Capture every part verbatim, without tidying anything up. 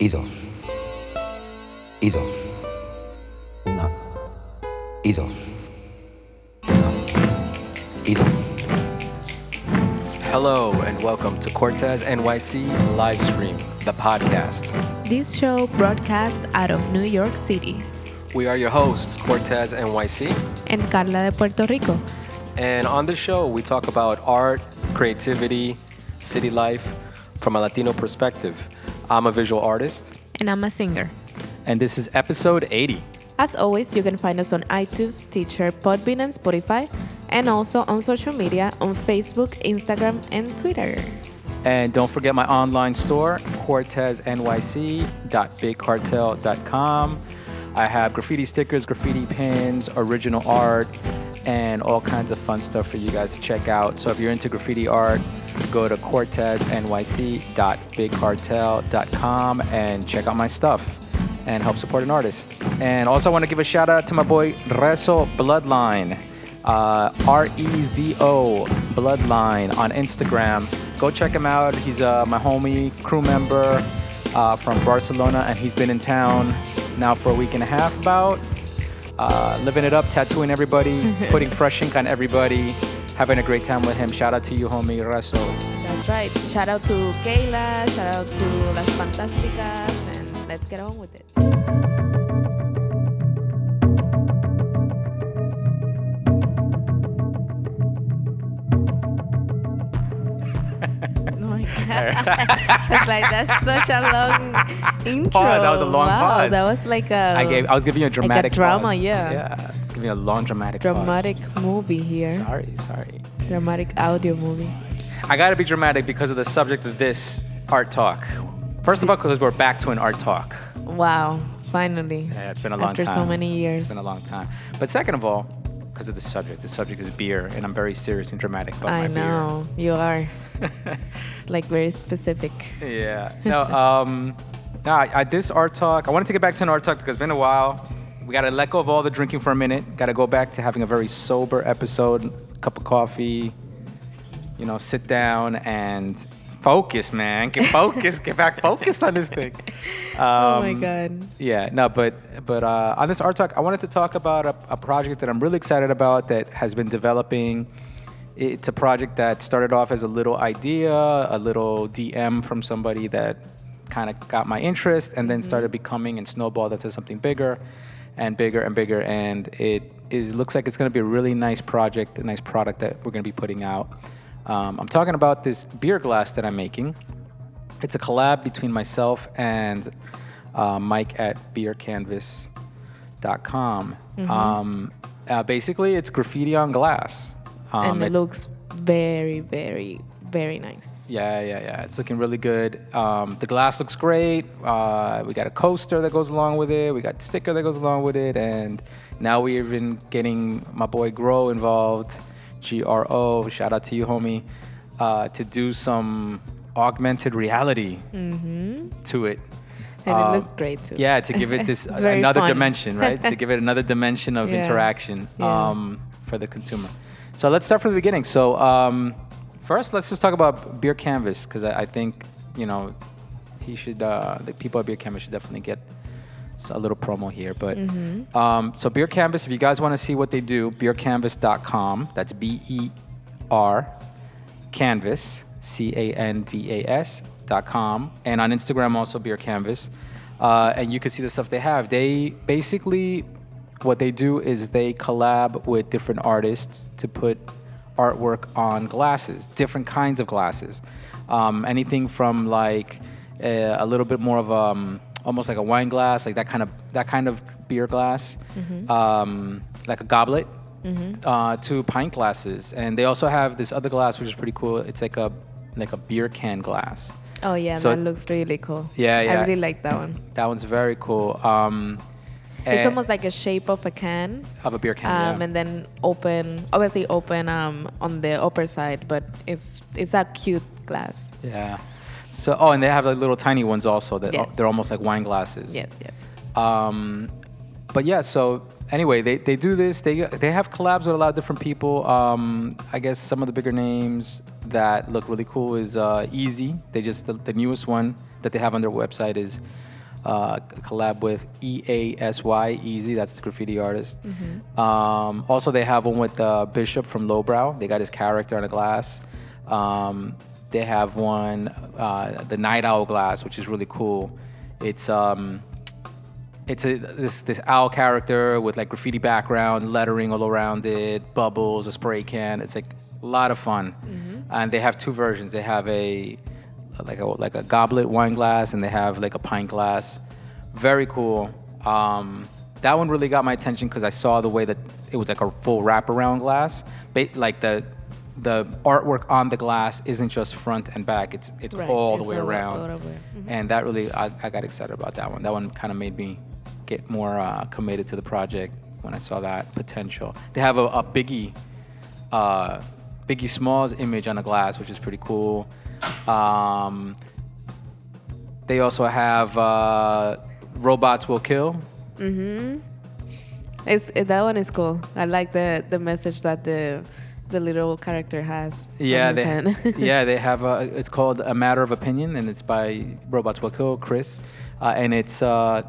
y dos, y dos, una, y dos, una, y dos. Hello and welcome to Cortez N Y C Livestream, the podcast. This show broadcasts out of New York City. We are your hosts, Cortez N Y C and Carla de Puerto Rico. And on this show, we talk about art, creativity, city life from a Latino perspective. I'm a visual artist. And I'm a singer. And this is episode eighty. As always, you can find us on iTunes, Stitcher, Podbean, and Spotify, and also on social media on Facebook, Instagram, and Twitter. And don't forget my online store, Cortez N Y C dot Big Cartel dot com. I have graffiti stickers, graffiti pins, original art, and all kinds of fun stuff for you guys to check out. So if you're into graffiti art, go to Cortez N Y C dot Big Cartel dot com and check out my stuff and help support an artist. And also I want to give a shout out to my boy Rezo Bloodline, uh, R E Z O Bloodline on Instagram. Go check him out. He's uh, my homie, crew member uh, from Barcelona, and he's been in town now for a week and a half about, uh, living it up, tattooing everybody, putting fresh ink on everybody, having a great time with him. Shout out to you, homie Raso. That's right. Shout out to Kayla, shout out to Las Fantásticas, and let's get on with it. It's like that's such a long intro. Pause. That was a long wow, pause. That was like a. I gave. I was giving you a dramatic. Like a drama, pause. yeah. Yeah, I was giving a long dramatic. Dramatic pause. movie here. Sorry, sorry. Dramatic audio movie. I gotta be dramatic because of the subject of this art talk. First of all, because we're back to an art talk. Wow! Finally. Yeah, it's been a long After time. After so many years. It's been a long time. But second of all, because of the subject. The subject is beer, and I'm very serious and dramatic about I my beer. I know you are. It's like very specific. Yeah. No. Um. No. I, I, this art talk. I wanted to get back to an art talk because it's been a while. We got to let go of all the drinking for a minute. Got to go back to having a very sober episode. Cup of coffee. You know, sit down and focus, man. Get focused. Get back focused on this thing. Um, oh my God. Yeah. No. But but uh, on this art talk, I wanted to talk about a, a project that I'm really excited about that has been developing. It's a project that started off as a little idea, a little D M from somebody that kind of got my interest and then started becoming and snowballed into something bigger and bigger and bigger. And it is looks like it's going to be a really nice project, a nice product that we're going to be putting out. Um, I'm talking about this beer glass that I'm making. It's a collab between myself and uh, Mike at beer canvas dot com. Mm-hmm. Um, uh, basically, it's graffiti on glass. Um, and it, it looks very, very, very nice. Yeah, yeah, yeah. It's looking really good. Um, the glass looks great. Uh, we got a coaster that goes along with it. We got a sticker that goes along with it. And now we're even getting my boy Grow involved, G R O. Shout out to you, homie, uh, to do some augmented reality mm-hmm. to it. And um, it looks great, too. Yeah, to give it this uh, another funny. dimension, right? To give it another dimension of yeah. interaction um, yeah. for the consumer. So let's start from the beginning. So um, first, let's just talk about Beer Canvas because I, I think you know he should. Uh, the people at Beer Canvas should definitely get a little promo here. But mm-hmm. um, so Beer Canvas, if you guys want to see what they do, beer canvas dot com. That's B E R Canvas, C A N V A S dot com, and on Instagram also Beer Canvas, uh, and you can see the stuff they have. They basically. What they do is they collab with different artists to put artwork on glasses, different kinds of glasses. Um, anything from like a, a little bit more of um, almost like a wine glass, like that kind of that kind of beer glass, mm-hmm. um, like a goblet, mm-hmm. uh, to pint glasses. And they also have this other glass which is pretty cool. It's like a like a beer can glass. Oh yeah, so, that looks really cool. Yeah, yeah. I really like that one. That one's very cool. Um, And it's almost like a shape of a can. Of a beer can, um, yeah. And then open, obviously open um, on the upper side, but it's it's a cute glass. Yeah. So, oh, and they have like little tiny ones also. That yes. They're almost like wine glasses. Yes, yes. yes. Um, but yeah, so anyway, they, they do this. They they have collabs with a lot of different people. Um, I guess some of the bigger names that look really cool is uh, Easy. They just, the, the newest one that they have on their website is uh, collab with E A S Y, Easy. That's the graffiti artist. Mm-hmm. Um, also, they have one with uh, Bishop from Lowbrow. They got his character on a glass. Um, they have one, uh, the Night Owl glass, which is really cool. It's um, it's a, this this owl character with like graffiti background, lettering all around it, bubbles, a spray can. It's like a lot of fun. Mm-hmm. And they have two versions. They have a like a like a goblet wine glass, and they have like a pint glass. Very cool. Um, that one really got my attention because I saw the way that it was like a full wraparound glass, like the. The artwork on the glass isn't just front and back; it's it's right. all the it's way all around, all mm-hmm. and that really I, I got excited about that one. That one kind of made me get more uh, committed to the project when I saw that potential. They have a, a Biggie uh, Biggie Smalls image on a glass, which is pretty cool. Um, they also have uh, Robots Will Kill. Mm-hmm. It's that one is cool. I like the the message that the the little character has. Yeah, they, yeah, they have a, it's called A Matter of Opinion, and it's by Robots Will Kill, Chris, uh, and it's uh,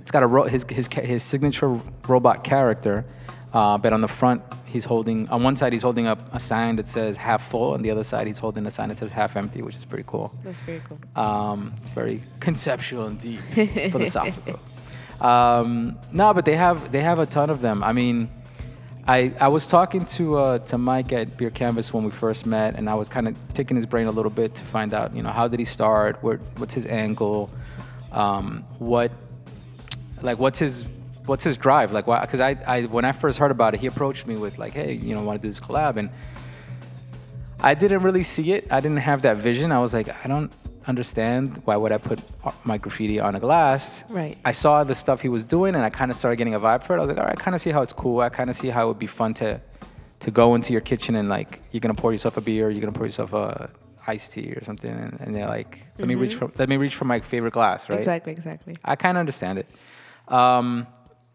it's got a ro- his his his signature robot character, uh, but on the front he's holding on one side he's holding up a sign that says half full, on the other side he's holding a sign that says half empty, which is pretty cool. That's very cool. Um, it's very conceptual and deep, philosophical. Um, no, but they have they have a ton of them. I mean. I, I was talking to uh, to Mike at Beer Canvas when we first met, and I was kind of picking his brain a little bit to find out, you know, how did he start? Where, what's his angle? Um, what, like, what's his what's his drive? Like, why? Because I, I when I first heard about it, he approached me with like, hey, you know, want to do this collab? And I didn't really see it. I didn't have that vision. I was like, I don't understand, why would I put my graffiti on a glass? Right. I saw the stuff he was doing, and I kind of started getting a vibe for it. I was like, all right, I kind of see how it's cool. I kind of see how it would be fun to to go into your kitchen and like you're gonna pour yourself a beer, you're gonna pour yourself a iced tea or something, and, and they're like, let mm-hmm. me reach for let me reach for my favorite glass, right? Exactly, exactly. I kind of understand it, um,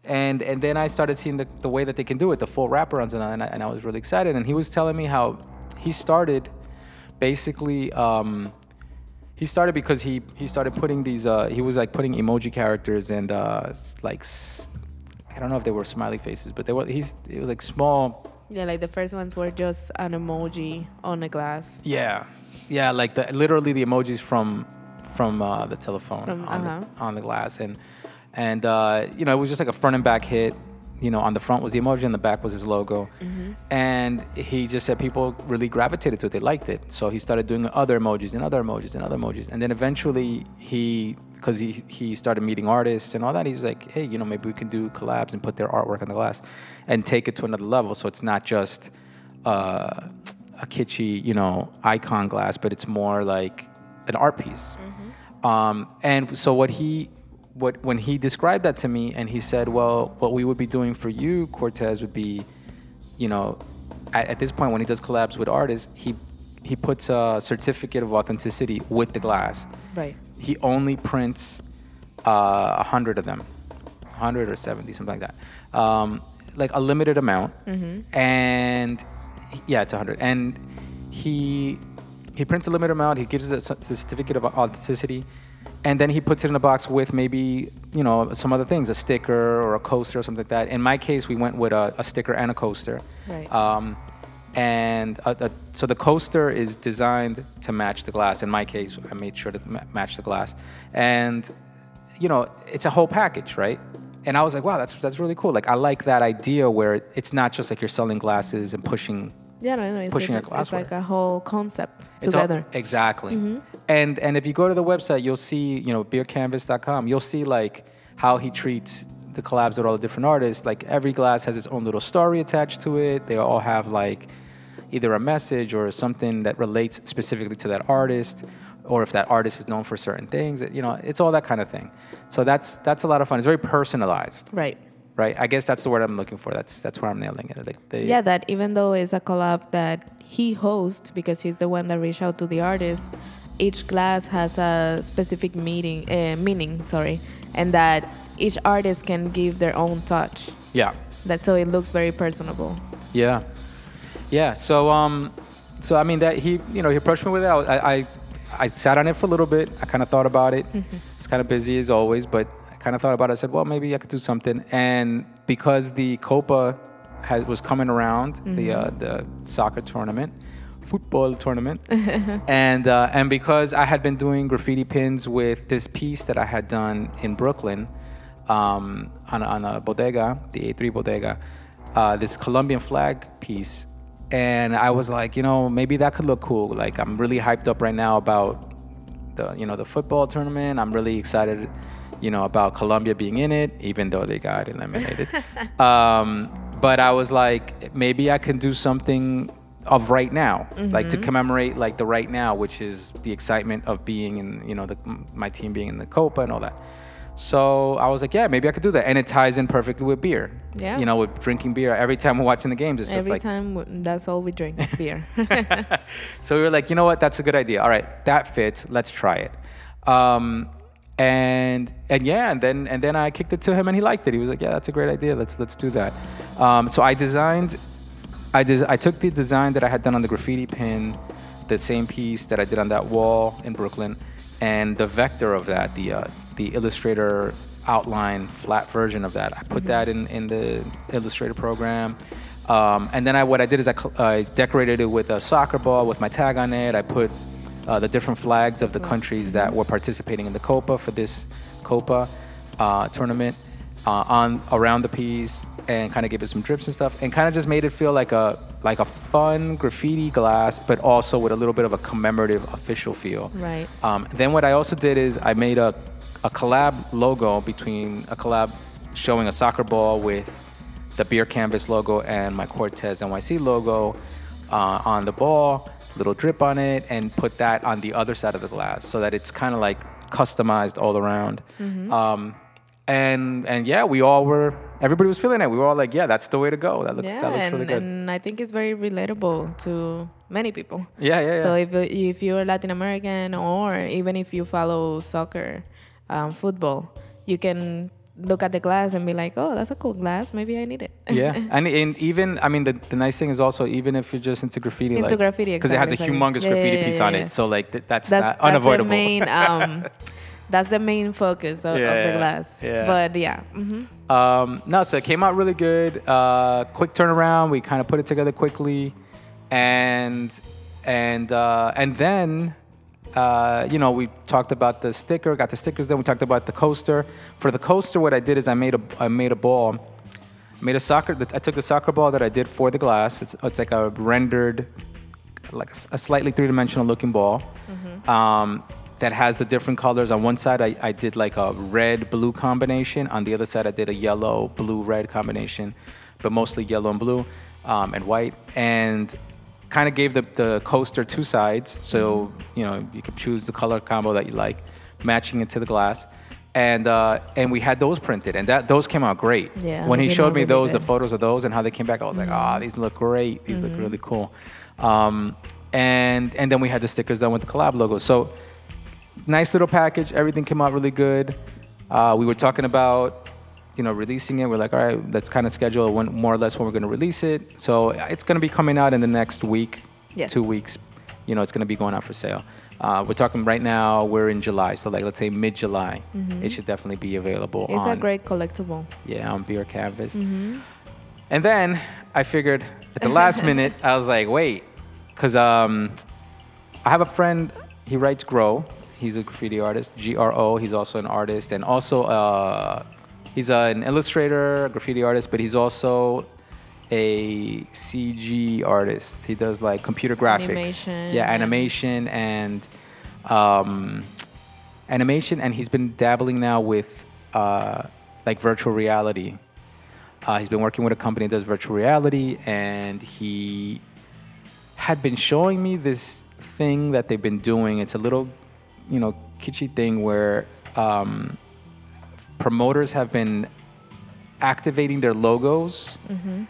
and and then I started seeing the the way that they can do it, the full wraparounds, and I, and I, and I was really excited. And he was telling me how he started, basically. Um, He started because he, he started putting these, uh, he was like putting emoji characters and uh, like, I don't know if they were smiley faces, but they were, he's, it was like small. Yeah, like the first ones were just an emoji on a glass. Yeah. Yeah, like the literally the emojis from from uh, the telephone from, on, uh-huh. the, on the glass. And, and uh, you know, it was just like a front and back hit. You know, on the front was the emoji, and the back was his logo. Mm-hmm. And he just said people really gravitated to it. They liked it. So he started doing other emojis and other emojis and other emojis. And then eventually he, because he, he started meeting artists and all that, he's like, hey, you know, maybe we can do collabs and put their artwork on the glass and take it to another level. So it's not just uh, a kitschy, you know, icon glass, but it's more like an art piece. Mm-hmm. Um, and so what he... What when he described that to me, and he said, well, what we would be doing for you, Cortez, would be, you know, at, at this point when he does collabs with artists, he he puts a certificate of authenticity with the glass. Right. He only prints a uh, hundred of them, hundred or seventy, something like that, um, like a limited amount. Mm-hmm. And yeah, it's a hundred. And he he prints a limited amount. He gives the certificate of authenticity. And then he puts it in a box with maybe, you know, some other things, a sticker or a coaster or something like that. In my case, we went with a, a sticker and a coaster. Right. Um, and a, a, so the coaster is designed to match the glass. In my case, I made sure to ma- match the glass. And, you know, it's a whole package, right? And I was like, wow, that's that's really cool. Like, I like that idea where it's not just like you're selling glasses and pushing. Yeah, no, no, it's, pushing it's, a it's like a whole concept it's together. All, exactly. Mm-hmm. And and if you go to the website, you'll see, you know, beer canvas dot com, you'll see like how he treats the collabs with all the different artists. Like every glass has its own little story attached to it. They all have like either a message or something that relates specifically to that artist, or if that artist is known for certain things, you know, it's all that kind of thing. So that's that's a lot of fun. It's very personalized. Right. Right, I guess that's the word I'm looking for. That's that's where I'm nailing it. Like they, yeah, that even though it's a collab that he hosts because he's the one that reached out to the artist, each glass has a specific meaning. Uh, meaning, sorry, and that each artist can give their own touch. Yeah. That so it looks very personable. Yeah, yeah. So um, so I mean that he you know he approached me with it. I I, I sat on it for a little bit. I kind of thought about it. Mm-hmm. It's kind of busy as always, but I kind of thought about it. I said, well, maybe I could do something. And because the Copa has, was coming around, mm-hmm. the uh, the soccer tournament, football tournament, and uh, and because I had been doing graffiti pins with this piece that I had done in Brooklyn um, on, on a bodega, the A three bodega, uh, this Colombian flag piece. And I was like, you know, maybe that could look cool. Like, I'm really hyped up right now about the, you know, the football tournament. I'm really excited, you know, about Colombia being in it, even though they got eliminated. um, but I was like, maybe I can do something of right now, mm-hmm. like to commemorate like the right now, which is the excitement of being in, you know, the, my team being in the Copa and all that. So I was like, yeah, maybe I could do that. And it ties in perfectly with beer. Yeah. You know, with drinking beer. Every time we're watching the games, it's just Every like... Every time, that's all we drink, beer. So we were like, you know what? That's a good idea. All right, that fits. Let's try it. Um, and and yeah, and then and then I kicked it to him and he liked it. He was like, yeah, that's a great idea. Let's let's do that. Um, so I designed... I, des- I took the design that I had done on the graffiti pin, the same piece that I did on that wall in Brooklyn, and the vector of that, the... Uh, the Illustrator outline flat version of that. I put mm-hmm. that in, in the Illustrator program. Um, and then I, what I did is I, cl- I decorated it with a soccer ball with my tag on it. I put uh, the different flags of the countries that were participating in the Copa for this Copa uh, tournament uh, on around the piece, and kind of gave it some drips and stuff, and kind of just made it feel like a like a fun graffiti glass, but also with a little bit of a commemorative official feel. Right. Um, then what I also did is I made a a collab logo between a collab showing a soccer ball with the Beer Canvas logo and my Cortez N Y C logo uh, on the ball, little drip on it, and put that on the other side of the glass so that it's kind of like customized all around. Mm-hmm. Um, and and yeah, we all were, everybody was feeling it. We were all like, yeah, that's the way to go. That looks, yeah, that looks and, really good. And I think it's very relatable to many people. Yeah, yeah, yeah. So if, if you're Latin American, or even if you follow soccer, Um, football, you can look at the glass and be like, oh, that's a cool glass, maybe I need it. Yeah. And, and even, I mean, the, the nice thing is also, even if you're just into graffiti, into like, graffiti, because exactly, it has a humongous exactly. graffiti yeah, yeah, yeah, piece yeah, yeah. on it, so like th- that's, that's not unavoidable. That's the main, um, that's the main focus of, yeah, of the glass. Yeah. But yeah. Mm-hmm. Um, no, so it came out really good. Uh, quick turnaround. We kind of put it together quickly, and and uh, and then. Uh, you know, we talked about the sticker, got the stickers done. We talked about the coaster. For the coaster, what I did is I made a, I made a ball, made a soccer. I took the soccer ball that I did for the glass. It's, it's like a rendered, like a, a slightly three-dimensional looking ball, mm-hmm. um, that has the different colors. On one side, I, I did like a red-blue combination. On the other side, I did a yellow-blue-red combination, but mostly yellow and blue, um, and white. And kind of gave the, the coaster two sides, so you know you could choose the color combo that you like, matching it to the glass, and uh, and we had those printed, and that those came out great. Yeah, when he showed me those, the photos of those and how they came back, I was mm-hmm. like, ah, oh, these look great. These mm-hmm. look really cool. Um, and and then we had the stickers done with the collab logo. So nice little package. Everything came out really good. Uh, we were talking about, you know, releasing it. We're like, all right, let's kind of schedule when, more or less when we're going to release it. So it's going to be coming out in the next week, yes. two weeks. You know, it's going to be going out for sale. Uh, we're talking right now, we're in July. So like, let's say mid-July, mm-hmm. it should definitely be available. It's on, a great collectible. Yeah, on Beer Canvas. Mm-hmm. And then I figured at the last minute, I was like, wait, because um, I have a friend, he writes Grow. He's a graffiti artist, G R O. He's also an artist, and also... Uh, He's an illustrator, a graffiti artist, but he's also a C G artist. He does like computer graphics, animation, yeah, animation and um, animation, and he's been dabbling now with uh, like virtual reality. Uh, he's been working with a company that does virtual reality, and he had been showing me this thing that they've been doing. It's a little, you know, kitschy thing where. Um, Promoters have been activating their logos mm-hmm.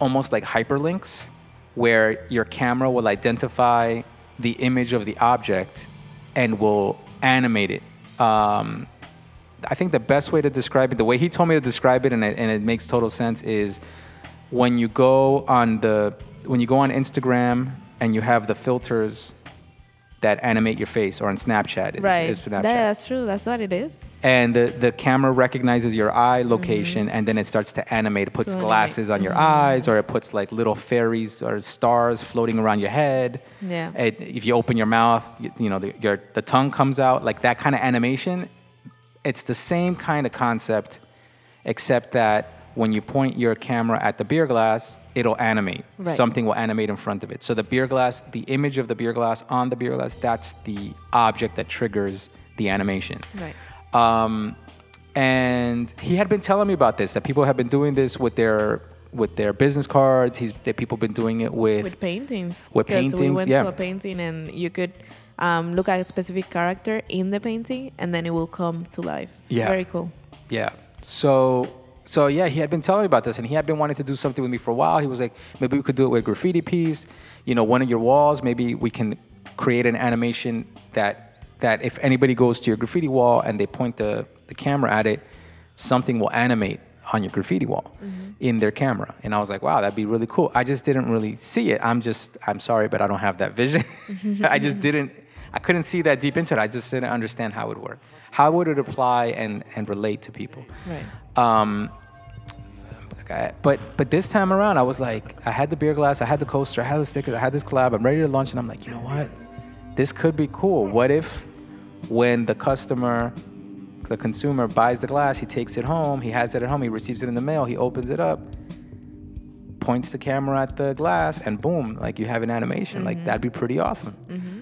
almost like hyperlinks, where your camera will identify the image of the object and will animate it. Um, I think the best way to describe it, the way he told me to describe it, and it, and it makes total sense, is when you go on the when you go on Instagram and you have the filters that animate your face, or on Snapchat. It's, right. It's Snapchat. That's true. That's what it is. And the, the camera recognizes your eye location, mm-hmm. and then it starts to animate. It puts totally. glasses on your mm-hmm. eyes, or it puts like little fairies or stars floating around your head. Yeah. It, if you open your mouth, you, you know, the, your, the tongue comes out. Like that kind of animation. It's the same kind of concept, except that when you point your camera at the beer glass, it'll animate. Right. Something will animate in front of it. So the beer glass, the image of the beer glass on the beer glass, that's the object that triggers the animation. Right. Um, and he had been telling me about this, that people have been doing this with their with their business cards. He's that people have been doing it with... With paintings. With paintings, Because we went yeah. to a painting and you could... Um, look at a specific character in the painting, and then it will come to life. It's yeah. very cool. Yeah. So, so yeah, he had been telling me about this, and he had been wanting to do something with me for a while. He was like, maybe we could do it with a graffiti piece, you know, one of your walls. Maybe we can create an animation that that if anybody goes to your graffiti wall and they point the, the camera at it, something will animate on your graffiti wall mm-hmm. in their camera. And I was like, wow, that'd be really cool. I just didn't really see it. I'm just, I'm sorry, but I don't have that vision. I just didn't. I couldn't see that deep into it. I just didn't understand how it would work. How would it apply and, and relate to people? Right. Um, but but this time around, I was like, I had the beer glass, I had the coaster, I had the stickers, I had this collab. I'm ready to launch, and I'm like, you know what? This could be cool. What if when the customer, the consumer buys the glass, he takes it home, he has it at home, he receives it in the mail, he opens it up, points the camera at the glass, and boom, like you have an animation. Mm-hmm. Like that'd be pretty awesome. Mm-hmm.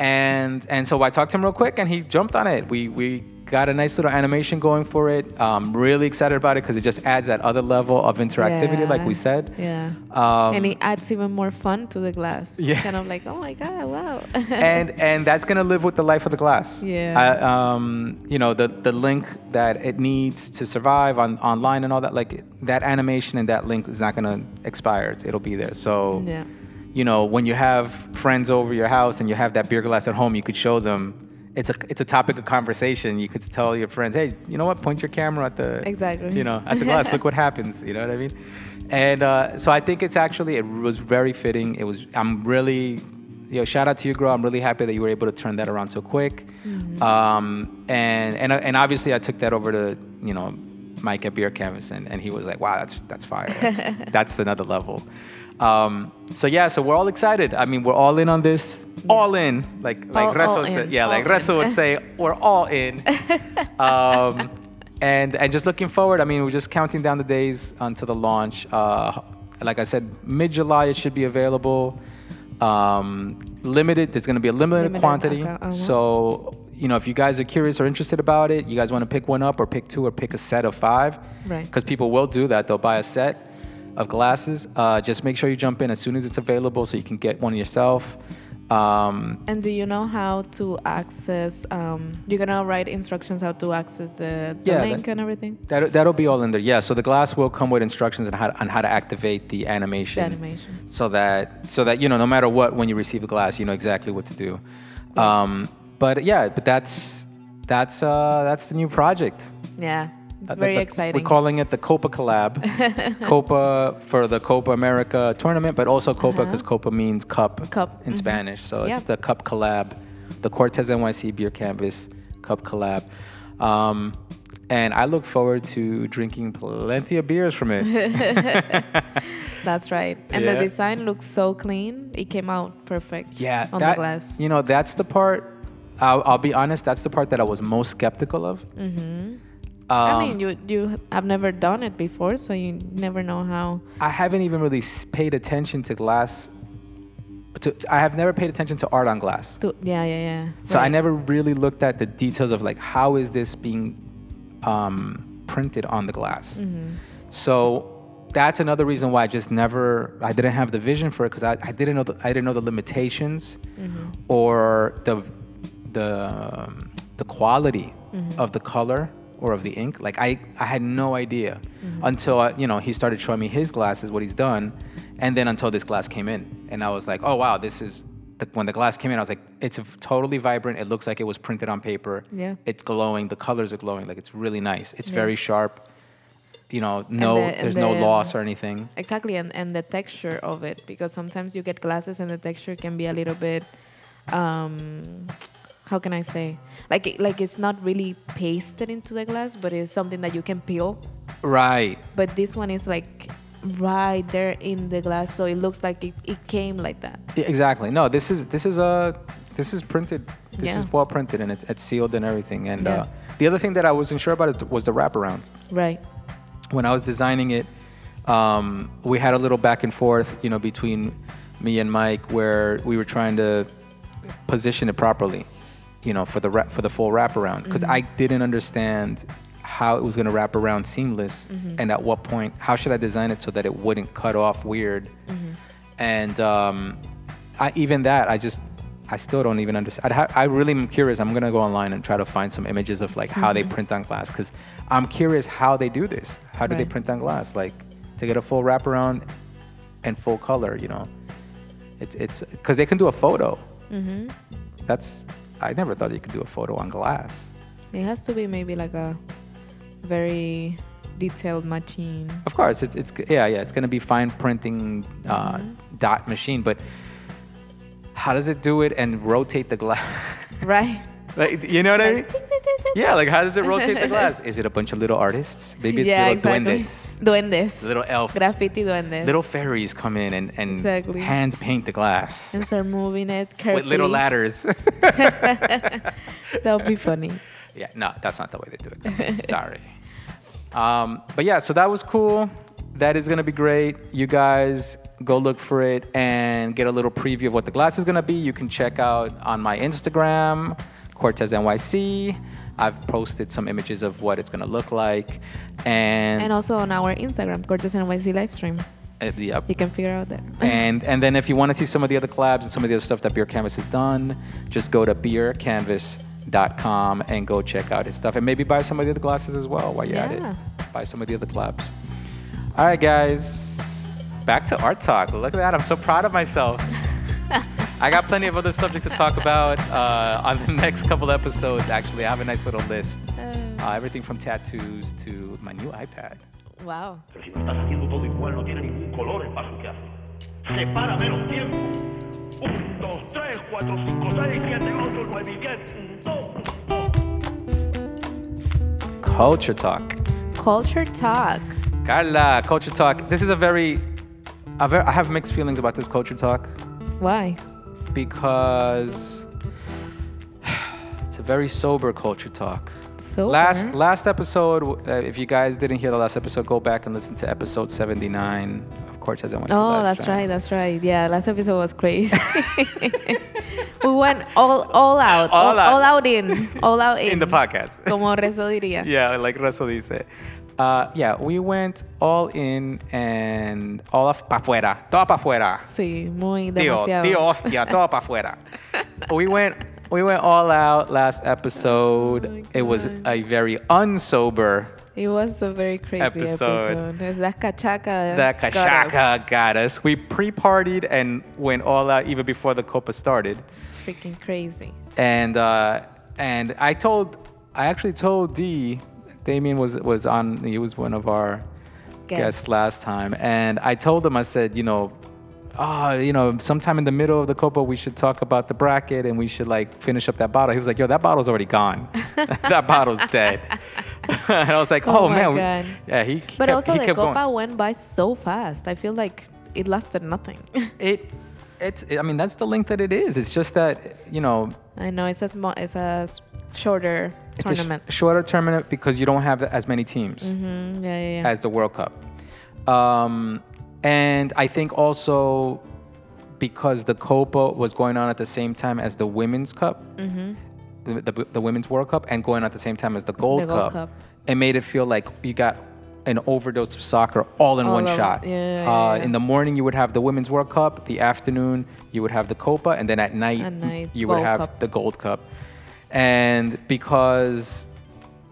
And and so I talked to him real quick, and he jumped on it. We we got a nice little animation going for it. Um, really excited about it because it just adds that other level of interactivity, yeah. like we said. Yeah. Um, and it adds even more fun to the glass. Yeah. Kind of like, oh my god, wow. and and that's gonna live with the life of the glass. Yeah. I, um, you know, the the link that it needs to survive on online and all that, like that animation and that link is not gonna expire. It'll be there. So. Yeah. You know, when you have friends over your house and you have that beer glass at home, you could show them. It's a it's a topic of conversation. You could tell your friends, hey, you know what? Point your camera at the exactly. You know, at the glass. Look what happens. You know what I mean? And uh, so I think it's actually it was very fitting. It was. I'm really, you know, shout out to you, girl. I'm really happy that you were able to turn that around so quick. Mm-hmm. Um, and and and obviously I took that over to you know, Mike at Beer Canvas, and, and he was like, wow, that's that's fire. That's, that's another level. Um, so yeah, so we're all excited. I mean, we're all in on this. Yes. All in, like like all, Rezo all said, in. yeah, all like Rezo in. would say, we're all in. um, and and just looking forward. I mean, we're just counting down the days until the launch. Uh, like I said, mid July it should be available. Um, limited. There's going to be a limited, limited quantity. Okay. Uh-huh. So you know, if you guys are curious or interested about it, you guys want to pick one up or pick two or pick a set of five, right? Because people will do that. They'll buy a set of glasses. Uh, just make sure you jump in as soon as it's available so you can get one yourself. Um, and do you know how to access? Um, you're gonna write instructions how to access the, the yeah, link that, and everything. That that'll be all in there. Yeah. So the glass will come with instructions on how on how to activate the animation. The animation. So that so that you know, no matter what, when you receive the glass, you know exactly what to do. Um, but yeah, but that's that's uh, that's the new project. Yeah. It's uh, very the, the, exciting. We're calling it the Copa collab. Copa for the Copa America tournament, but also Copa because uh-huh. Copa means cup, cup. in mm-hmm. Spanish. So yep. it's the Cup collab, the Cortez N Y C Beer Canvas Cup collab. Um, and I look forward to drinking plenty of beers from it. That's right. And yeah. the design looks so clean. It came out perfect yeah, on that, the glass. You know, that's the part, I'll, I'll be honest, that's the part that I was most skeptical of. Mm-hmm. Um, I mean, you you have never done it before, so you never know how. I haven't even really paid attention to glass. To, to, I have never paid attention to art on glass. To, yeah, yeah, yeah. So right. I never really looked at the details of like how is this being um, printed on the glass. Mm-hmm. So that's another reason why I just never. I didn't have the vision for it because I, I didn't know the, I didn't know the limitations mm-hmm. or the the um, the quality mm-hmm. of the color. Or of the ink, like I, I had no idea mm-hmm. until I, you know he started showing me his glasses, what he's done, and then until this glass came in, and I was like, oh wow, this is the, when the glass came in, I was like, it's a, totally vibrant. It looks like it was printed on paper. Yeah, it's glowing. The colors are glowing. Like it's really nice. It's yeah. very sharp. You know, no, and the, and there's the, no loss or anything. Exactly, and and the texture of it, because sometimes you get glasses and the texture can be a little bit. um, how can I say? Like, like it's not really pasted into the glass, but it's something that you can peel. Right. But this one is like right there in the glass, so it looks like it, it came like that. Exactly. No, this is this is a this is printed. This yeah. is well printed, and it's, it's sealed and everything. And yeah. uh, the other thing that I wasn't sure about was the wraparound. Right. When I was designing it, um, we had a little back and forth, you know, between me and Mike, where we were trying to position it properly, you know, for the ra- for the full wraparound, because mm-hmm. I didn't understand how it was going to wrap around seamless, mm-hmm. and at what point, how should I design it so that it wouldn't cut off weird, mm-hmm. and um, I, even that, I just, I still don't even understand. I'd ha- I really am curious. I'm going to go online and try to find some images of like mm-hmm. how they print on glass, because I'm curious how they do this. How do right. they print on glass? Like, to get a full wraparound and full color, you know, it's it's because they can do a photo. Mm-hmm. That's, I never thought you could do a photo on glass. It has to be maybe like a very detailed machine. Of course, it's it's yeah yeah it's gonna be fine printing uh, mm-hmm. dot machine, but how does it do it and rotate the glass? Right. Like, you know what like, I mean? Tick, tick, tick, tick. Yeah, like how does it rotate the glass? Is it a bunch of little artists? Maybe it's yeah, little exactly. duendes. Duendes. Little elf. Graffiti duendes. Little fairies come in and, and exactly. hands paint the glass. And start moving it carefully. With little ladders. That would be funny. Yeah, no, that's not the way they do it. Sorry. Um, but yeah, so that was cool. That is going to be great. You guys go look for it and get a little preview of what the glass is going to be. You can check out on my Instagram, Cortez N Y C. I've posted some images of what it's going to look like. And and also on our Instagram, Cortez N Y C livestream. Uh, yep. You can figure out that. and and then if you want to see some of the other collabs and some of the other stuff that Beer Canvas has done, just go to beer canvas dot com and go check out his stuff. And maybe buy some of the other glasses as well while you're yeah. at it. Buy some of the other collabs. All right, guys. Back to art talk. Look at that. I'm so proud of myself. I got plenty of other subjects to talk about uh, on the next couple episodes, actually. I have a nice little list. Uh, everything from tattoos to my new iPad. Wow. Culture talk. Culture talk. Carla, culture talk. This is a very... A very I have mixed feelings about this culture talk. Why? Because it's a very sober culture talk. Sober? Last last episode, uh, if you guys didn't hear the last episode, go back and listen to episode seventy-nine of Cortez N Y C. Oh, that's right, that's right. Yeah, last episode was crazy. We went all all out, all, all, out. all out in, all out in. In the podcast. Como Rezo diría. Yeah, like Rezo dice. Uh, yeah, we went all in and all of pa' fuera. Todo pa' fuera. Sí, muy demasiado. Tío, tío hostia, todo pa' fuera. We went, we went all out last episode. Oh, it was a very unsober It was a very crazy episode. episode. That cachaca That cachaca got us. got us. We pre-partied and went all out even before the Copa started. It's freaking crazy. And, uh, and I told, I actually told Dee... Damien was was on. He was one of our guest. guests last time, and I told him, I said, you know, ah, oh, you know, sometime in the middle of the Copa, we should talk about the bracket, and we should like finish up that bottle. He was like, yo, that bottle's already gone. That bottle's dead. And I was like, oh, oh man, we, yeah, he. he but kept, also, he the kept Copa going. Went by so fast. I feel like it lasted nothing. it, it's. It, I mean, that's the length that it is. It's just that, you know. I know it's a small, it's a shorter. It's tournament. a sh- shorter tournament because you don't have as many teams mm-hmm. yeah, yeah, yeah. as the World Cup. Um, and I think also because the Copa was going on at the same time as the Women's Cup, mm-hmm. the, the, the Women's World Cup, and going on at the same time as the Gold, the Gold Cup, Cup, it made it feel like you got an overdose of soccer all in all one shot. Yeah, yeah, uh, yeah. In the morning, you would have the Women's World Cup. The afternoon, you would have the Copa. And then at night, at night you Gold would have Cup. the Gold Cup. And because,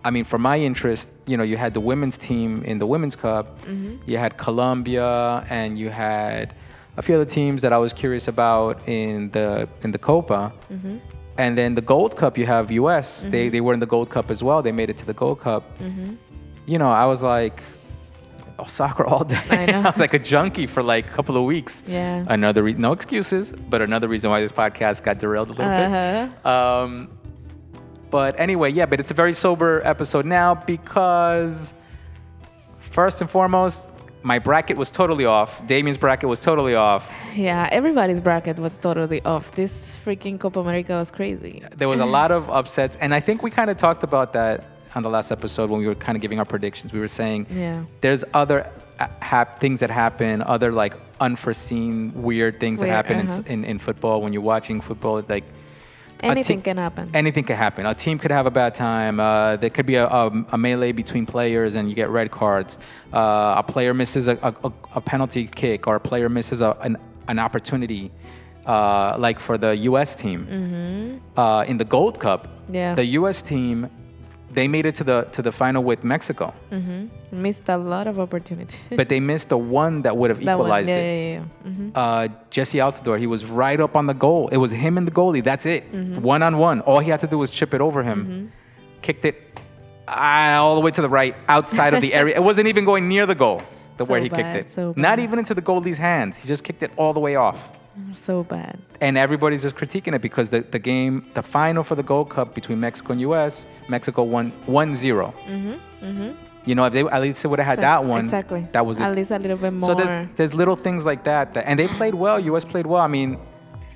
I mean, for my interest, you know, you had the women's team in the Women's Cup. Mm-hmm. You had Colombia, and you had a few other teams that I was curious about in the in the Copa. Mm-hmm. And then the Gold Cup, you have U S. Mm-hmm. They they were in the Gold Cup as well. They made it to the Gold Cup. Mm-hmm. You know, I was like, soccer all day. I, know. I was like a junkie for like a couple of weeks. Yeah. Another re- no excuses, but another reason why this podcast got derailed a little uh-huh. bit. Um, but anyway, yeah, but it's a very sober episode now because first and foremost, my bracket was totally off. Damien's bracket was totally off. Yeah, everybody's bracket was totally off. This freaking Copa America was crazy. There was a lot of upsets. And I think we kind of talked about that on the last episode when we were kind of giving our predictions. We were saying yeah. there's other hap- things that happen, other like unforeseen weird things weird, that happen uh-huh. in, in, in football. When you're watching football, like... Anything te- can happen. Anything can happen. A team could have a bad time. Uh, there could be a, a, a melee between players and you get red cards. Uh, a player misses a, a, a penalty kick or a player misses a, an, an opportunity, uh, like for the U S team. Mm-hmm. Uh, in the Gold Cup, yeah. the U S team, they made it to the to the final with Mexico. Mm-hmm. Missed a lot of opportunities. But they missed the one that would have that equalized yeah, it. Yeah, yeah, yeah. Mm-hmm. Uh, Jesse Altidore, he was right up on the goal. It was him and the goalie. That's it. Mm-hmm. One-on-one. All he had to do was chip it over him. Mm-hmm. Kicked it uh, all the way to the right, outside of the area. It wasn't even going near the goal the so where he bad, kicked it. So Not even into the goalie's hands. He just kicked it all the way off. So bad. And everybody's just critiquing it because the, the game, the final for the Gold Cup between Mexico and U S, Mexico won one zero. Mm-hmm, mm-hmm. You know, if they at least would have had so, that one. Exactly. That was at it. least a little bit more. So there's, there's little things like that, that. And they played well. U S played well. I mean,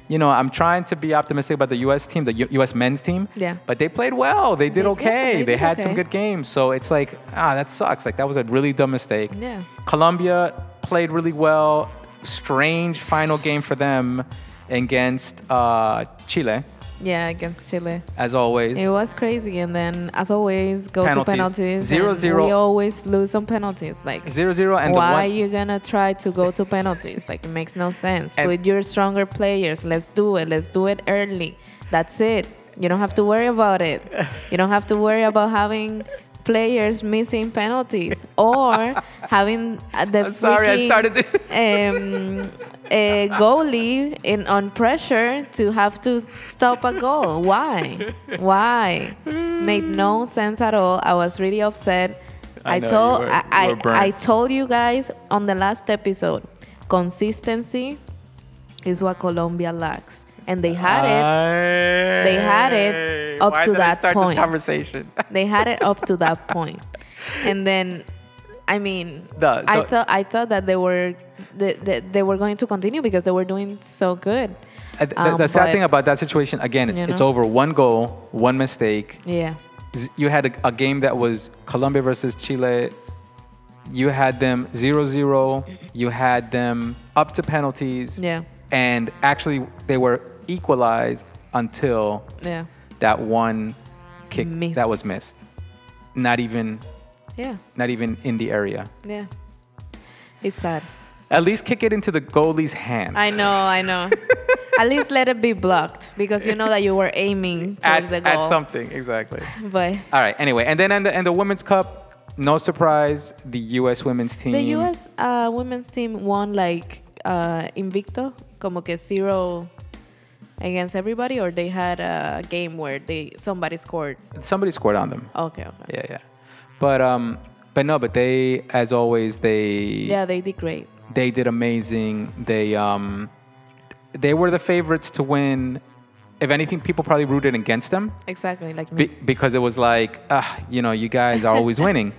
you know, I'm trying to be optimistic about the U S team, the U- U.S. men's team. Yeah. But they played well. They did they, okay. Yeah, they they did had okay. some good games. So it's like, ah, that sucks. Like, that was a really dumb mistake. Yeah. Colombia played really well. Strange final game for them against uh, Chile. Yeah, against Chile. As always. It was crazy. And then, as always, go penalties. to penalties. Zero, zero. We always lose on penalties. Like, zero, zero. And why one- are you going to try to go to penalties? Like, it makes no sense. And with your stronger players, let's do it. Let's do it early. That's it. You don't have to worry about it. You don't have to worry about having... players missing penalties or having the I'm sorry, freaking, I started this. um, a goalie in on pressure to have to stop a goal. Why? Why? Made no sense at all. I was really upset. I, I told you were, I, you were I, I told you guys on the last episode, consistency is what Colombia lacks. And they had it. They had it up Why to did that I start point. This conversation? They had it up to that point. And then, I mean, no, so I thought I thought that they were they, they, they were going to continue because they were doing so good. Um, the the but, sad thing about that situation, again, it's, you know? It's over one goal, one mistake. Yeah. You had a, a game that was Colombia versus Chile. You had them zero zero. You had them up to penalties. Yeah. And actually, they were equalized until yeah. that one kick missed. that was missed. Not even, yeah. not even in the area. Yeah, it's sad. At least kick it into the goalie's hand. I know, I know. At least let it be blocked because you know that you were aiming towards at, the goal. At something, exactly. But all right, anyway, and then in the, in the Women's Cup, no surprise, the U S women's team. The U S uh, women's team won like. Uh, invicto, como que zero against everybody, or they had a game where they somebody scored. Somebody scored on them. Okay, okay. Yeah, yeah. But um, but no, but they, as always, they. Yeah, they did great. They did amazing. They um, they were the favorites to win. If anything, people probably rooted against them. Exactly, like me. Be- because it was like, ah, you know, you guys are always winning.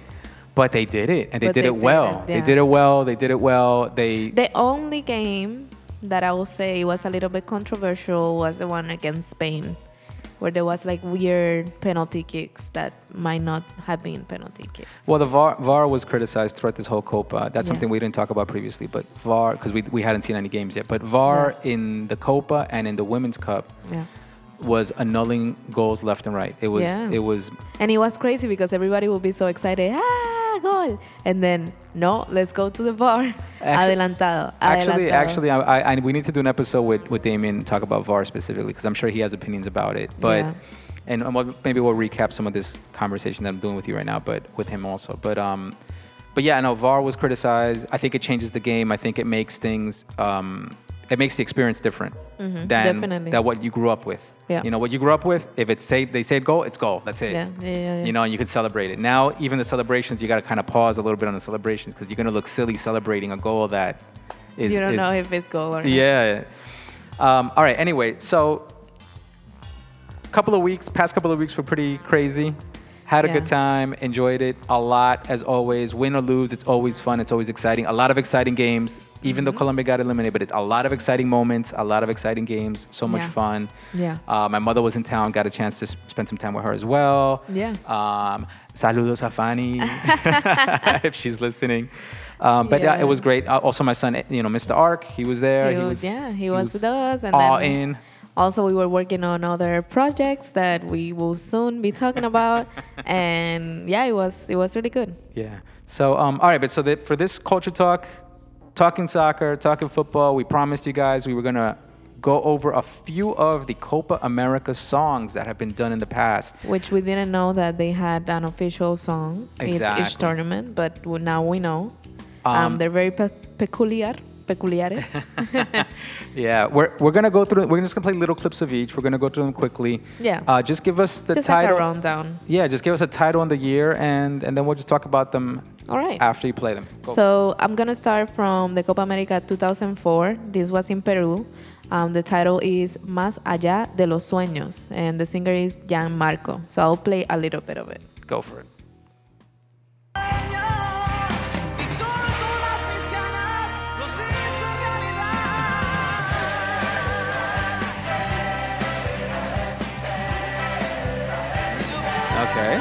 But they did it, and they, did, they it did it well. Yeah. They did it well. They did it well. They. The only game that I will say was a little bit controversial was the one against Spain, where there was like weird penalty kicks that might not have been penalty kicks. Well, the V A R, V A R was criticized throughout this whole Copa. That's yeah. something we didn't talk about previously, but V A R, because we we hadn't seen any games yet. But V A R yeah. in the Copa and in the Women's Cup. Yeah. was annulling goals left and right. It was, yeah. it was, and it was crazy because everybody would be so excited. Ah, goal! And then no, let's go to the V A R. Actually, adelantado. Actually, adelantado. actually, I, I, we need to do an episode with with Damien talk about V A R specifically because I'm sure he has opinions about it. But yeah. and maybe we'll recap some of this conversation that I'm doing with you right now, but with him also. But um, but yeah, no, V A R was criticized. I think it changes the game. I think it makes things um, it makes the experience different mm-hmm. than Definitely. than what you grew up with. Yeah. You know, what you grew up with, if it's say, they say go, it's go. That's it. Yeah. Yeah, yeah, yeah. You know, and you can celebrate it. Now, even the celebrations, you got to kind of pause a little bit on the celebrations because you're going to look silly celebrating a goal that is... You don't is, know if it's goal or not. Yeah. Um, all right. Anyway, so couple of weeks, past couple of weeks were pretty crazy. Had a yeah. good time, enjoyed it a lot, as always. Win or lose, it's always fun, it's always exciting. A lot of exciting games, even mm-hmm. though Colombia got eliminated, but it's a lot of exciting moments, a lot of exciting games, so much yeah. fun. Yeah. Uh, my mother was in town, got a chance to spend some time with her as well. Yeah. Um, saludos a Fanny, if she's listening. Um, but yeah. yeah, it was great. Uh, also, my son, you know, Mister Ark, he was there. He, he was, yeah, he, he was, was with us. And all then in. Also, we were working on other projects that we will soon be talking about, and yeah, it was it was really good. Yeah. So, um, all right, but so the, for this culture talk, talking soccer, talking football, we promised you guys we were gonna go over a few of the Copa America songs that have been done in the past. Which we didn't know that they had an official song exactly. each, each tournament, but now we know. Um, um, they're very pe- peculiar. yeah, we're we're gonna go through. We're just gonna play little clips of each. We're gonna go through them quickly. Yeah. Uh, just give us the just title. Just like a rundown. Yeah, just give us a title and the year, and and then we'll just talk about them. All right. After you play them. Go. So I'm gonna start from the Copa America two thousand four. This was in Peru. Um, the title is Más Allá de los Sueños, and the singer is Gian Marco. So I'll play a little bit of it. Go for it. Okay.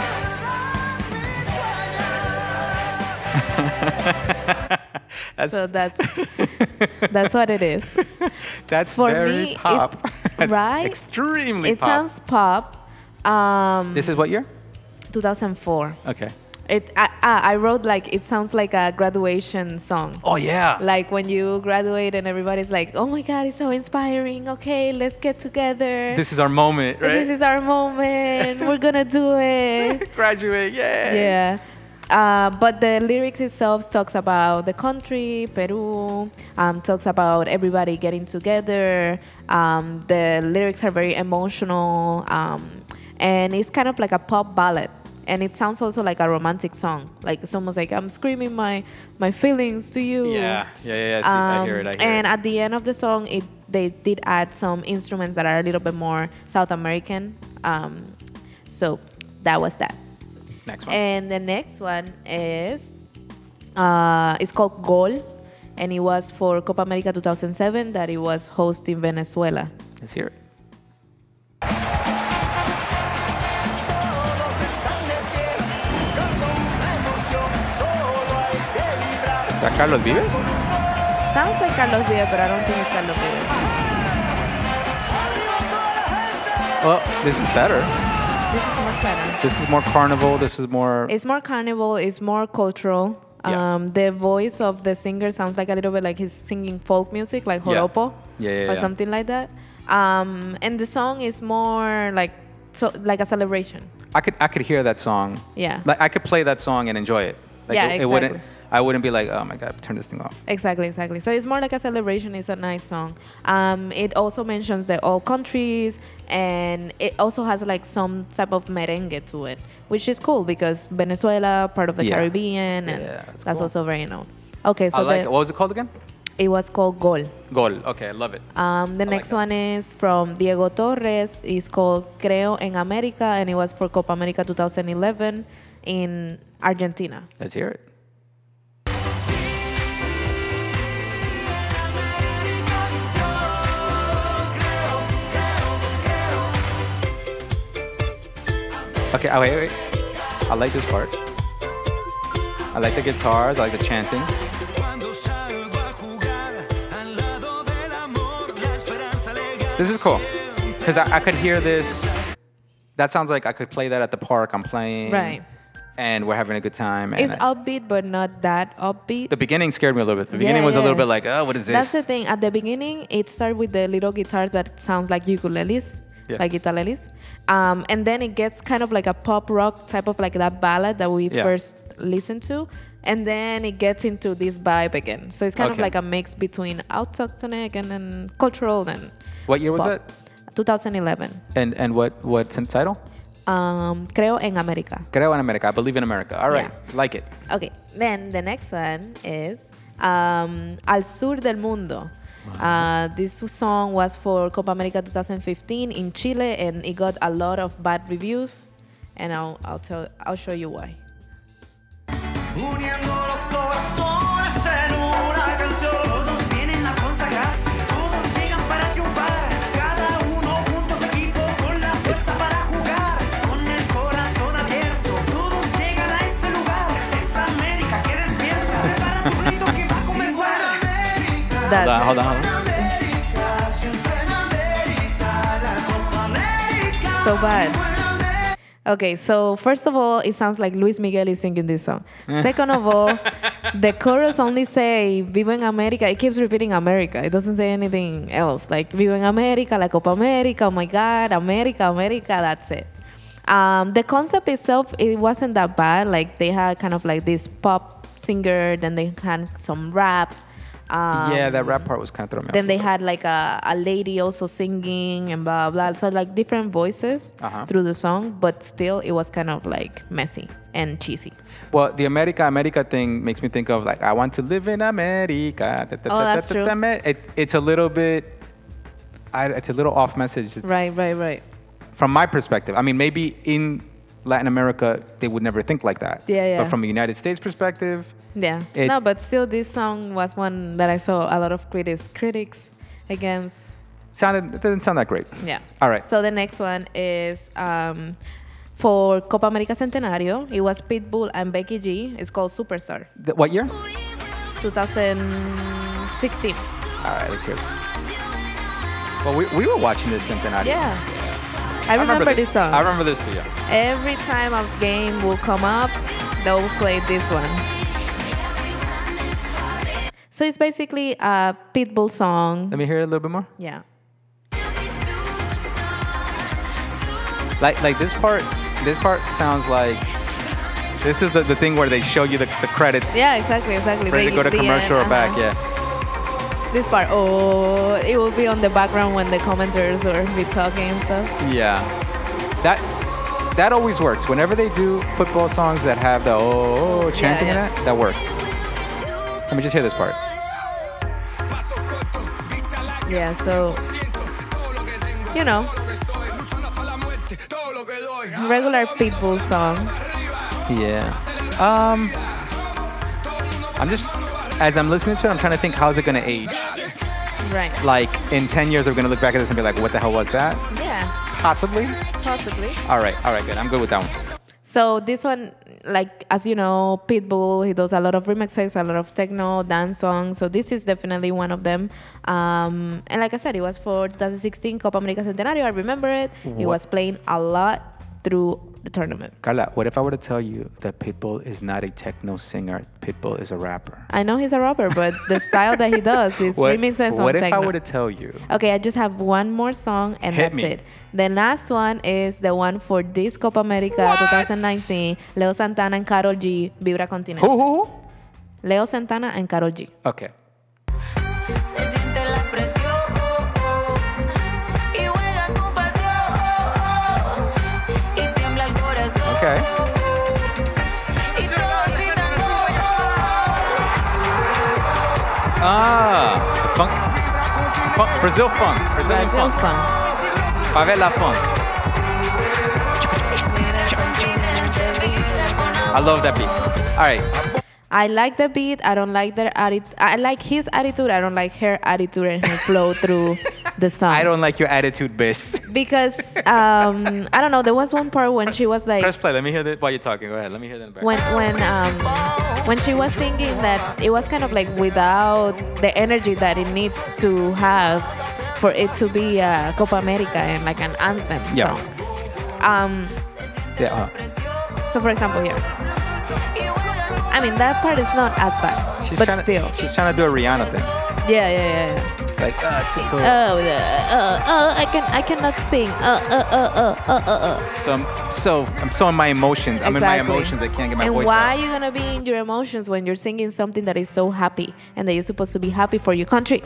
that's so that's that's what it is. That's for very me, pop, it, right? Extremely. It pop. Sounds pop. Um, this is what year? two thousand four. Okay. It I, I wrote like it sounds like a graduation song. Oh yeah. Like when you graduate and everybody's like, oh my God, it's so inspiring. Okay, let's get together. This is our moment, right? This is our moment. We're gonna do it. Graduate, yeah. Yeah. Uh, but the lyrics itself talks about the country, Peru, um, talks about everybody getting together. Um, the lyrics are very emotional, um, and it's kind of like a pop ballad. And it sounds also like a romantic song. Like it's almost like I'm screaming my, my feelings to you. Yeah, yeah, yeah. yeah. I, see, um, I hear it. I hear and it. At the end of the song, it they did add some instruments that are a little bit more South American. Um, so that was that. Next one. And the next one is uh, it's called Gol, and it was for Copa America two thousand seven that it was hosting Venezuela. Let's hear it. That Carlos Vives? Sounds like Carlos Vives, but I don't think it's Carlos Vives. Well, this is better. This is more better. This is more carnival. This is more... It's more carnival. It's more cultural. Yeah. Um, the voice of the singer sounds like a little bit like he's singing folk music, like joropo. Yeah. Yeah, yeah, or yeah. something like that. Um, and the song is more like so, like a celebration. I could I could hear that song. Yeah. Like I could play that song and enjoy it. Like, yeah, it, exactly. It wouldn't, I wouldn't be like, oh my God, turn this thing off. Exactly, exactly. So it's more like a celebration. It's a nice song. Um, it also mentions the all countries, and it also has like some type of merengue to it, which is cool because Venezuela, part of the yeah. Caribbean, and yeah, that's, that's cool. Also very known. Okay, so I like the, it. What was it called again? It was called Gol. Gol. Okay, I love it. Um, the I next like one is from Diego Torres. It's called Creo en América, and it was for Copa America twenty eleven in Argentina. Let's hear it. Okay, oh, wait, wait. I like this part. I like the guitars, I like the chanting. This is cool, because I, I could hear this. That sounds like I could play that at the park I'm playing. Right. And we're having a good time. And it's I, upbeat, but not that upbeat. The beginning scared me a little bit. The beginning yeah, was yeah. a little bit like, oh, what is this? That's the thing. At the beginning, it starts with the little guitars that sounds like ukuleles. Yeah. Like Italelis. Um, and then it gets kind of like a pop rock type of like that ballad that we yeah. first listened to. And then it gets into this vibe again. So it's kind okay. of like a mix between autochthonic and then cultural. And what year was pop. That? twenty eleven. And and what what's the title? Um, Creo en América. Creo en América. I believe in America. All right. Yeah. Like it. Okay. Then the next one is um, Al Sur del Mundo. Wow. Uh, this song was for Copa America twenty fifteen in Chile, and it got a lot of bad reviews. And I'll I'll tell I'll show you why. Hold on, hold on, hold on. So bad. Okay, so first of all, it sounds like Luis Miguel is singing this song. Second of all, the chorus only say Vivo en America. It keeps repeating America. It doesn't say anything else. Like Vivo en America, la Copa America, oh my God, America, America, that's it. Um, the concept itself, it wasn't that bad. Like they had kind of like this pop singer, then they had some rap. Um, yeah, that rap part was kind of throwing me off. Then they had like a, a lady also singing and blah, blah, blah. So like different voices uh-huh. through the song, but still it was kind of like messy and cheesy. Well, the America, America thing makes me think of like, I want to live in America. Da, da, oh, da, that's da, true. Da, da, it, it's a little bit, I, it's a little off message. It's, right, right, right. From my perspective, I mean, maybe in Latin America, they would never think like that. Yeah, yeah. But from a United States perspective... Yeah. It, no, but still, this song was one that I saw a lot of critics critics against. Sounded, it didn't sound that great. Yeah. All right. So the next one is um, for Copa America Centenario. It was Pitbull and Becky G. It's called Superstar. The, what year? twenty sixteen. All right, let's hear it. Well, we, we were watching this Centenario. Yeah. I remember, I remember this. this song. I remember this too, yeah. Every time a game will come up, they'll play this one. So it's basically a Pitbull song. Let me hear it a little bit more. Yeah. Like like this part, this part sounds like this is the, the thing where they show you the, the credits. Yeah, exactly, exactly. Ready they, to go to commercial end, or back, uh-huh. yeah. This part, oh, it will be on the background when the commenters will be talking and stuff. Yeah. That that always works. Whenever they do football songs that have the oh, oh chanting yeah, yeah. in it, that works. Let me just hear this part. Yeah, so, you know, regular Pitbull song. Yeah. Um, I'm just... As I'm listening to it, I'm trying to think, how's it going to age? Right. Like, in ten years, we're going to look back at this and be like, what the hell was that? Yeah. Possibly? Possibly. All right. All right, good. I'm good with that one. So this one, like, as you know, Pitbull, he does a lot of remixes, a lot of techno, dance songs. So this is definitely one of them. Um, and like I said, it was for twenty sixteen Copa America Centenario. I remember it. What? It was playing a lot through the tournament. Carla, what if I were to tell you that Pitbull is not a techno singer? Pitbull is a rapper. I know he's a rapper, but the style that he does is what, remixes on techno. What if I were to tell you? Okay, I just have one more song and Hit that's me. it. The last one is the one for this Copa America what? twenty nineteen. Leo Santana and Karol G, Vibra Continental. Who, who, who? Leo Santana and Karol G. Okay. Okay. Ah, funk, funk, Brazil funk, Brazilian Brazil funk, funk. Favela funk. I love that beat. All right. I like the beat. I don't like their attitude. I like his attitude. I don't like her attitude and her flow through the song. I don't like your attitude, Biss. Because, um, I don't know, there was one part when press, she was like... Press play, let me hear that while you're talking. Go ahead, let me hear that back. When, when, um, when she was singing that, it was kind of like without the energy that it needs to have for it to be a Copa America and like an anthem yeah. song. Um, yeah. Uh-huh. So, for example, here. I mean, that part is not as bad, she's but trying to, still. She's trying to do a Rihanna thing. Yeah, yeah, yeah, yeah. Like, uh, too cool. Oh, uh, uh, uh, I can, I cannot sing. Uh, uh, uh, uh, uh, uh. So I'm so, I'm so in my emotions. I'm exactly. in my emotions. I can't get my and voice out. And why are you gonna be in your emotions when you're singing something that is so happy and that you're supposed to be happy for your country?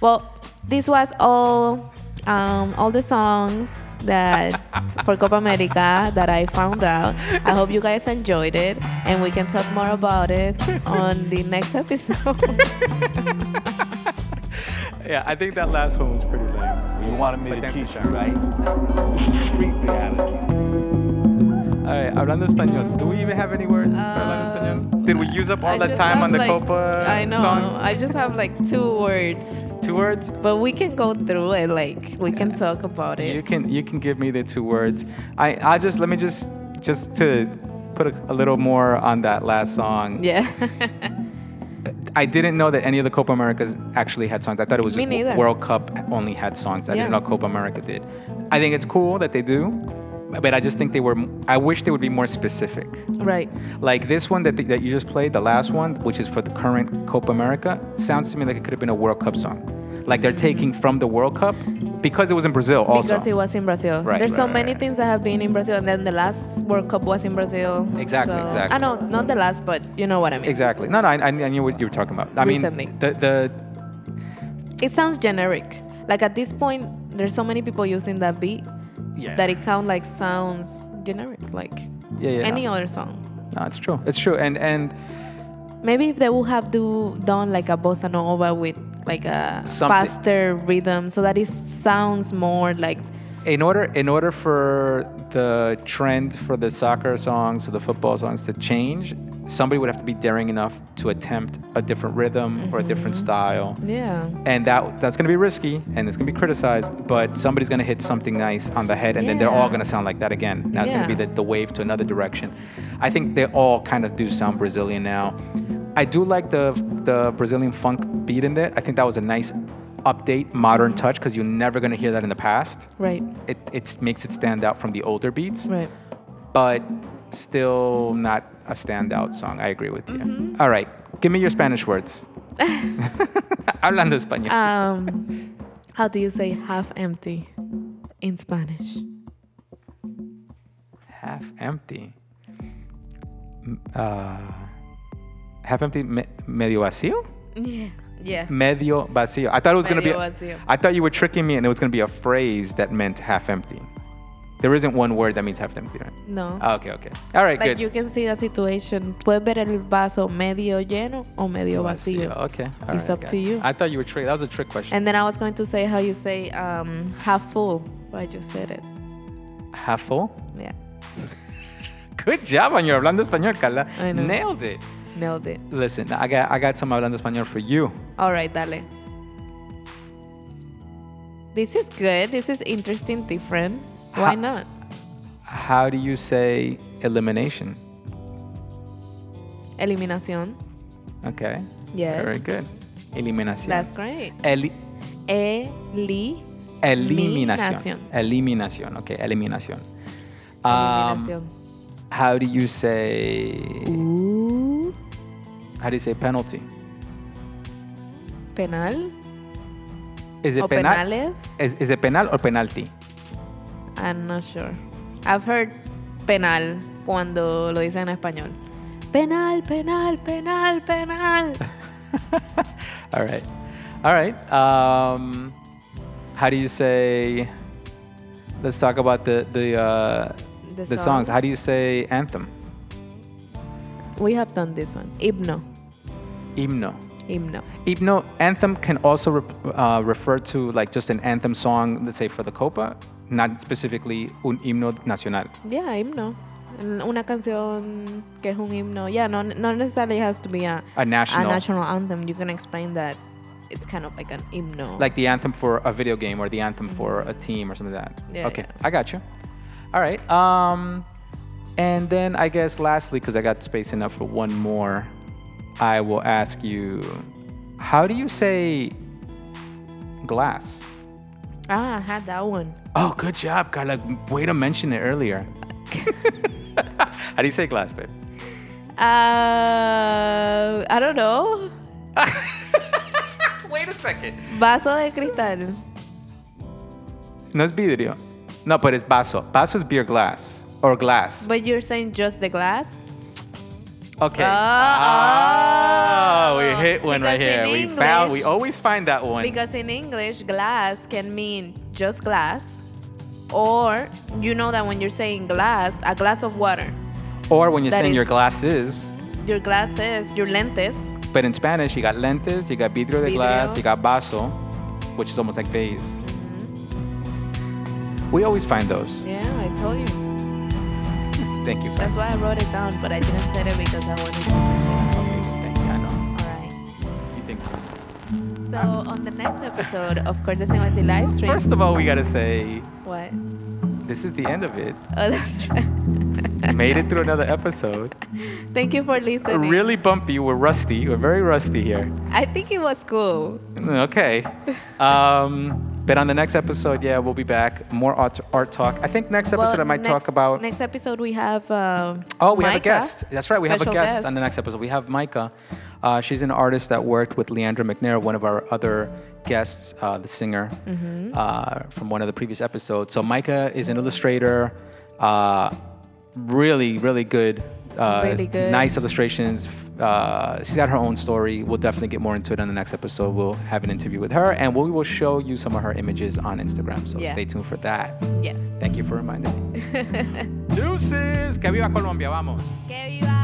Well, this was all um, all the songs that for Copa America that I found out. I hope you guys enjoyed it, and we can talk more about it on the next episode. Yeah, I think that last one was pretty lame. You wanted me but to teach, right? Street reality. All right, hablando español. Do we even have any words uh, for hablando español? Did we use up all I the time on the like, Copa I know. Songs? I just have like two words. Two words? But we can go through it. Like we yeah. can talk about it. You can you can give me the two words. I I just let me just just to put a, a little more on that last song. Yeah. I didn't know that any of the Copa Americas actually had songs. I thought it was just World Cup only had songs. I yeah. didn't know Copa America did. I think it's cool that they do, but I just think they were, I wish they would be more specific. Right. Like this one that the, that you just played, the last one, which is for the current Copa America, sounds to me like it could have been a World Cup song. Like they're taking from the World Cup because it was in Brazil also. Because it was in Brazil. Right, There's right, so right, many right. things that have been in Brazil, and then the last World Cup was in Brazil. Exactly, so. exactly. I know, not the last, but you know what I mean. Exactly. No, no, I, I knew what you were talking about. I Recently. mean, the, the... It sounds generic. Like at this point, there's so many people using that beat yeah. that it count like sounds generic, like yeah, yeah, any no. other song. No, it's true. It's true. And and maybe if they would have do, done like a bossa nova with like a Something. faster rhythm, so that it sounds more like. In order, in order for the trend for the soccer songs or the football songs to change, somebody would have to be daring enough to attempt a different rhythm mm-hmm. or a different style. Yeah. And that that's gonna be risky, and it's gonna be criticized. But somebody's gonna hit something nice on the head, and yeah. then they're all gonna sound like that again. Now yeah. it's gonna be the, the wave to another direction. I think they all kind of do sound Brazilian now. I do like the the Brazilian funk beat in there. I think that was a nice update, modern touch, because you're never going to hear that in the past. Right. It it makes it stand out from the older beats. Right. But still not a standout song. I agree with you. Mm-hmm. All right. Give me your Spanish words. Hablando español. Um, how do you say half empty in Spanish? Half empty? Uh... Half empty, me, medio vacío? Yeah. Yeah. Medio vacío. I thought it was going to be. Vacío. I thought you were tricking me and it was going to be a phrase that meant half empty. There isn't one word that means half empty, right? No. Oh, okay, okay. All right, like good. Like you can see the situation. Puedes ver el vaso medio lleno o medio vacío. vacío. Okay. All it's right, up guys. to you. I thought you were tricking. That was a trick question. And then I was going to say how you say um, half full, but I just said it. Half full? Yeah. Good job on your Hablando Español, Carla. I know. Nailed it. Nailed it. Listen, I got I got some Hablando Español for you. All right, dale. This is good. This is interesting, different. Why how, not? How do you say elimination? Eliminación. Okay. Yes. Very good. Eliminación. That's great. Eli- Eli- eliminación. Eliminación. Okay, eliminación. Eliminación. Um, how do you say... Ooh. How do you say penalty? Penal? Is it penal? Penales? Is, is it penal or penalty? I'm not sure. I've heard penal cuando lo dicen en español. Penal, penal, penal, penal. All right. All right. Um, how do you say... Let's talk about the, the, uh, the, the songs. songs. How do you say anthem? We have done this one. Himno. Himno. Himno. Himno. Anthem can also re- uh, refer to like just an anthem song, let's say for the Copa, not specifically un himno nacional. Yeah, himno. Una canción que es un himno. Yeah, no, not necessarily has to be a, a, national. a national anthem. You can explain that it's kind of like an himno. Like the anthem for a video game or the anthem for a team or something like that. Yeah, okay, yeah. I got you. All right. Um... And then I guess lastly, because I got space enough for one more, I will ask you, how do you say glass? Ah, I had that one. Oh, good job, Carla. Way to mention it earlier. How do you say glass, babe? Uh, I don't know. Wait a second. Vaso de cristal. No es vidrio. No, but it's vaso. Vaso is beer glass. Or glass. But you're saying just the glass? Okay. Oh, oh. oh we hit one because right here. We English, found we always find that one. Because in English, glass can mean just glass, or you know that when you're saying glass, a glass of water. Or when you're that saying your glasses. Your glasses, your lentes. But in Spanish, you got lentes, you got vidrio de vidrio. glass, you got vaso, which is almost like vase. Mm-hmm. We always find those. Yeah, I told you. Thank you. That's why I wrote it down, but I didn't say it because I wanted to say it. Okay, thank you. I know. All right. You think? So I'm... on the next episode of Cortez N Y C live stream. First of all, we gotta say. What? This is the end of it. Oh, that's right. Made it through another episode. Thank you for listening. Really bumpy. We're rusty. We're very rusty here. I think it was cool. Okay. Um, but on the next episode, yeah, we'll be back. More art, art talk. I think next episode well, I might next, talk about... Next episode we have uh, Oh, we Micah. have a guest. That's right. We Special have a guest, guest on the next episode. We have Micah. Uh, she's an artist that worked with Leandra McNair, one of our other guests, uh, the singer, mm-hmm. uh, from one of the previous episodes. So Micah is an illustrator. Uh... Really, really good, uh, really good, nice illustrations. Uh, she's got her own story. We'll definitely get more into it on the next episode. We'll have an interview with her, and we will show you some of her images on Instagram. So yeah. Stay tuned for that. Yes. Thank you for reminding me. Deuces. Que viva Colombia, vamos. Que viva.